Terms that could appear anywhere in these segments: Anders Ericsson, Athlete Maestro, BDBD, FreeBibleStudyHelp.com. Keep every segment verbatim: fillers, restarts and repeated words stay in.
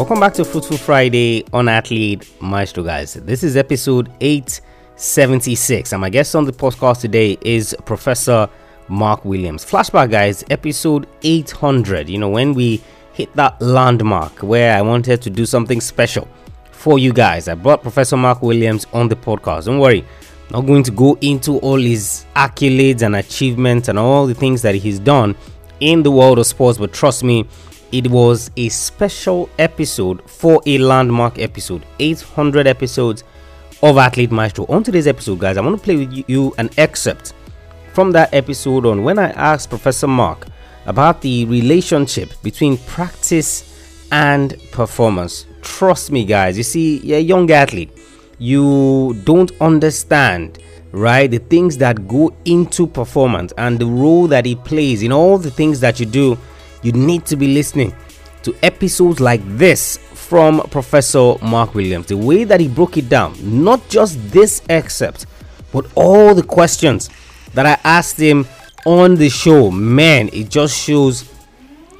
Welcome back to Fruitful Friday on Athlete Maestro, guys. This is episode eight seventy-six, and my guest on the podcast today is Professor Mark Williams. Flashback, guys, episode eight hundred, you know, when we hit that landmark where I wanted to do something special for you guys. I brought Professor Mark Williams on the podcast. Don't worry, I'm not going to go into all his accolades and achievements and all the things that he's done in the world of sports, but trust me, it was a special episode for a landmark episode, eight hundred episodes of Athlete Maestro. On today's episode, guys, I want to play with you an excerpt from that episode on when I asked Professor Mark about the relationship between practice and performance. Trust me, guys, you see, you're a young athlete. You don't understand, right, the things that go into performance and the role that it plays in all the things that you do. You need to be listening to episodes like this from Professor Mark Williams. The way that he broke it down, not just this excerpt, but all the questions that I asked him on the show. Man, it just shows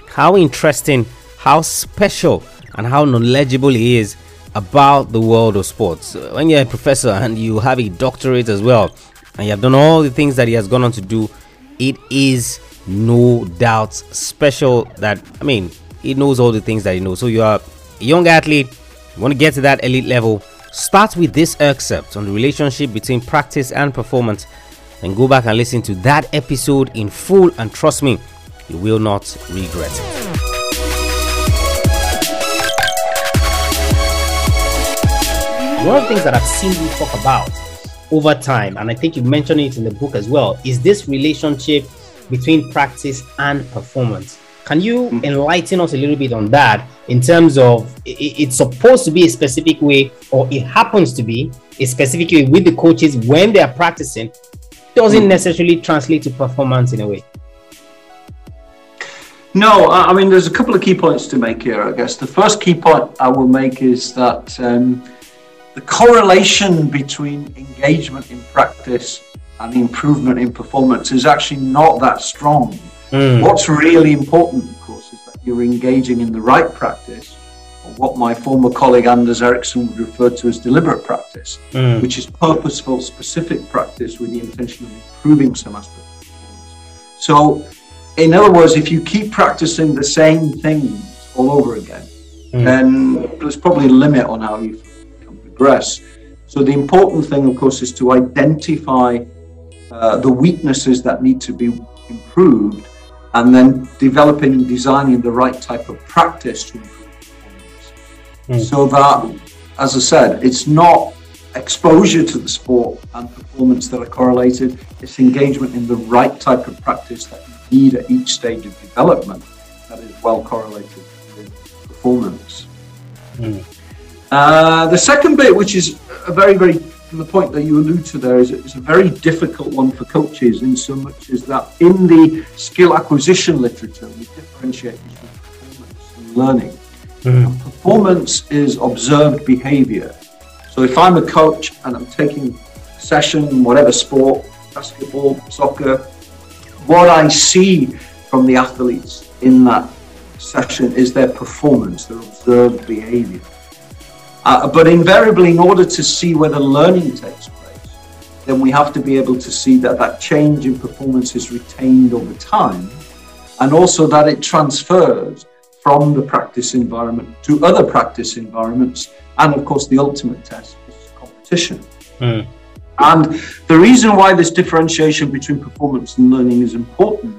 how interesting, how special, and how knowledgeable he is about the world of sports. When you're a professor and you have a doctorate as well, and you have done all the things that he has gone on to do, it is no doubt special that, I mean, he knows all the things that he knows. So you are a young athlete, you want to get to that elite level, start with this excerpt on the relationship between practice and performance, and go back and listen to that episode in full, and trust me, you will not regret it. One of the things that I've seen you talk about over time, and I think you mentioned it in the book as well, is this relationship between practice and performance. Can you enlighten us a little bit on that, in terms of it's supposed to be a specific way, or it happens to be a specific way with the coaches when they are practicing, doesn't necessarily translate to performance in a way? No, I mean, there's a couple of key points to make here, I guess. The first key point I will make is that um, the correlation between engagement in practice and improvement in performance is actually not that strong. Mm. What's really important, of course, is that you're engaging in the right practice, or what my former colleague Anders Ericsson would refer to as deliberate practice, mm. which is purposeful, specific practice with the intention of improving some aspect of performance. So, in other words, if you keep practicing the same things all over again, mm. then there's probably a limit on how you can progress. So the important thing, of course, is to identify Uh, the weaknesses that need to be improved, and then developing and designing the right type of practice to improve performance. Mm. So that, as I said, it's not exposure to the sport and performance that are correlated, it's engagement in the right type of practice that you need at each stage of development that is well correlated with performance. Mm. Uh, the second bit, which is a very, very the point that you allude to there, is it's a very difficult one for coaches, in so much as that in the skill acquisition literature, we differentiate between performance and learning. Mm. And performance is observed behavior. So if I'm a coach and I'm taking a session, whatever sport, basketball, soccer, what I see from the athletes in that session is their performance, their observed behavior. Uh, but invariably, in order to see whether learning takes place, then we have to be able to see that that change in performance is retained over time, and also that it transfers from the practice environment to other practice environments, and of course the ultimate test is competition. Mm. And the reason why this differentiation between performance and learning is important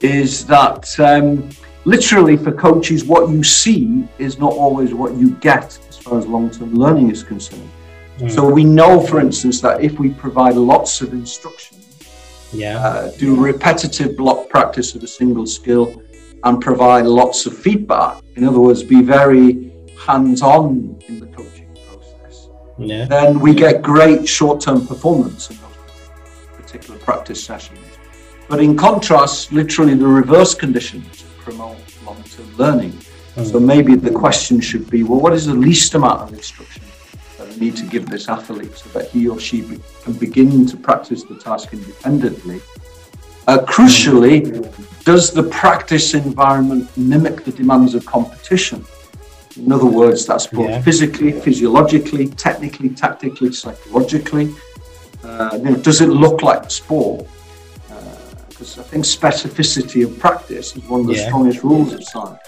is that um, literally for coaches, what you see is not always what you get, as far as long-term learning is concerned. Mm. So we know, for instance, that if we provide lots of instruction, yeah. uh, do repetitive block practice of a single skill, and provide lots of feedback, in other words, be very hands-on in the coaching process, yeah. then we get great short-term performance in those particular practice sessions. But in contrast, literally the reverse conditions promote long-term learning. So maybe the question should be, well, what is the least amount of instruction that I need to give this athlete so that he or she be- can begin to practice the task independently? Uh, crucially, does the practice environment mimic the demands of competition? In other words, that's both yeah. physically, physiologically, technically, tactically, psychologically. Uh, you know, does it look like sport? Because uh, I think specificity of practice is one of the yeah. strongest rules of science.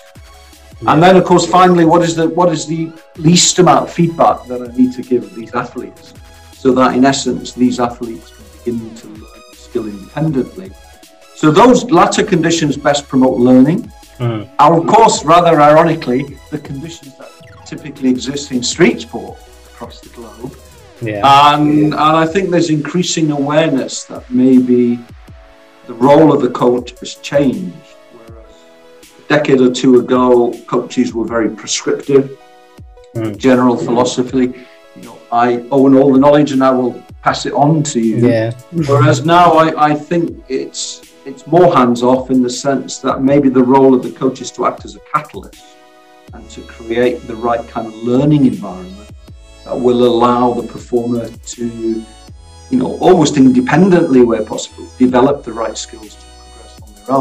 Yeah. And then, of course, finally, what is the what is the least amount of feedback that I need to give these athletes, so that in essence these athletes can begin to learn skill independently. So those latter conditions best promote learning. Mm. And of course, rather ironically, the conditions that typically exist in street sport across the globe. Yeah. And, and I think there's increasing awareness that maybe the role of the coach has changed. Whereas a decade or two ago, coaches were very prescriptive, mm. general mm. philosophy. You know, I own all the knowledge and I will pass it on to you. Yeah. Whereas now I, I think it's it's more hands-off, in the sense that maybe the role of the coach is to act as a catalyst and to create the right kind of learning environment that will allow the performer to, you know, almost independently where possible, develop the right skills to progress on their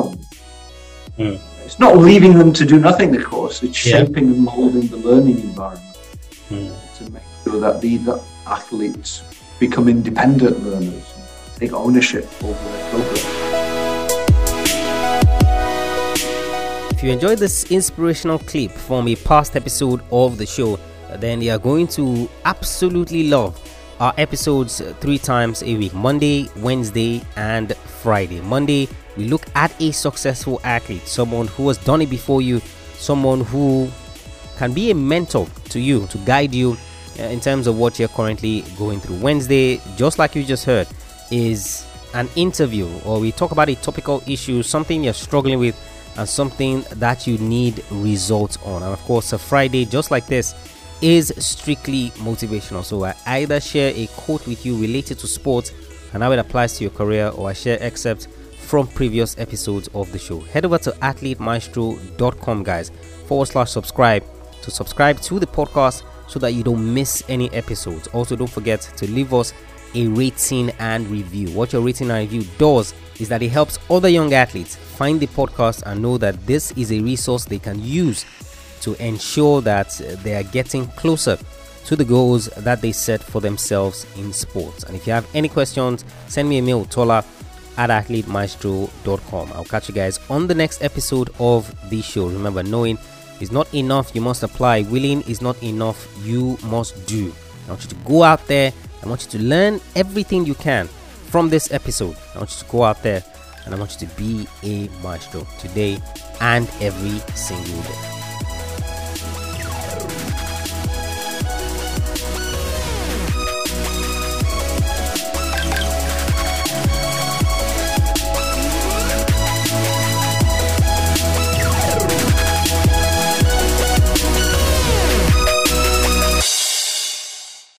own. Mm. It's not leaving them to do nothing, of course, it's yeah. shaping and moulding the learning environment mm. to make sure that these athletes become independent learners and take ownership over their progress. If you enjoyed this inspirational clip from a past episode of the show, then you are going to absolutely love our episodes three times a week: Monday, Wednesday, and Friday. Monday, we look at a successful athlete, someone who has done it before you, someone who can be a mentor to you, to guide you in terms of what you're currently going through. Wednesday, just like you just heard, is an interview, or we talk about a topical issue, something you're struggling with, and something that you need results on. And of course, a Friday just like this is strictly motivational. So I either share a quote with you related to sports and how it applies to your career, or I share excerpts from previous episodes of the show. Head over to athlete maestro dot com, guys, forward slash subscribe to subscribe to the podcast so that you don't miss any episodes. Also, don't forget to leave us a rating and review. What your rating and review does is that it helps other young athletes find the podcast and know that this is a resource they can use to ensure that they are getting closer to the goals that they set for themselves in sports. And if you have any questions, send me a mail, tola at athlete maestro dot com. I'll catch you guys on the next episode of the show. Remember, knowing is not enough, you must apply. Willing is not enough, you must do. I want you to go out there. I want you to learn everything you can from this episode. I want you to go out there and I want you to be a maestro today and every single day.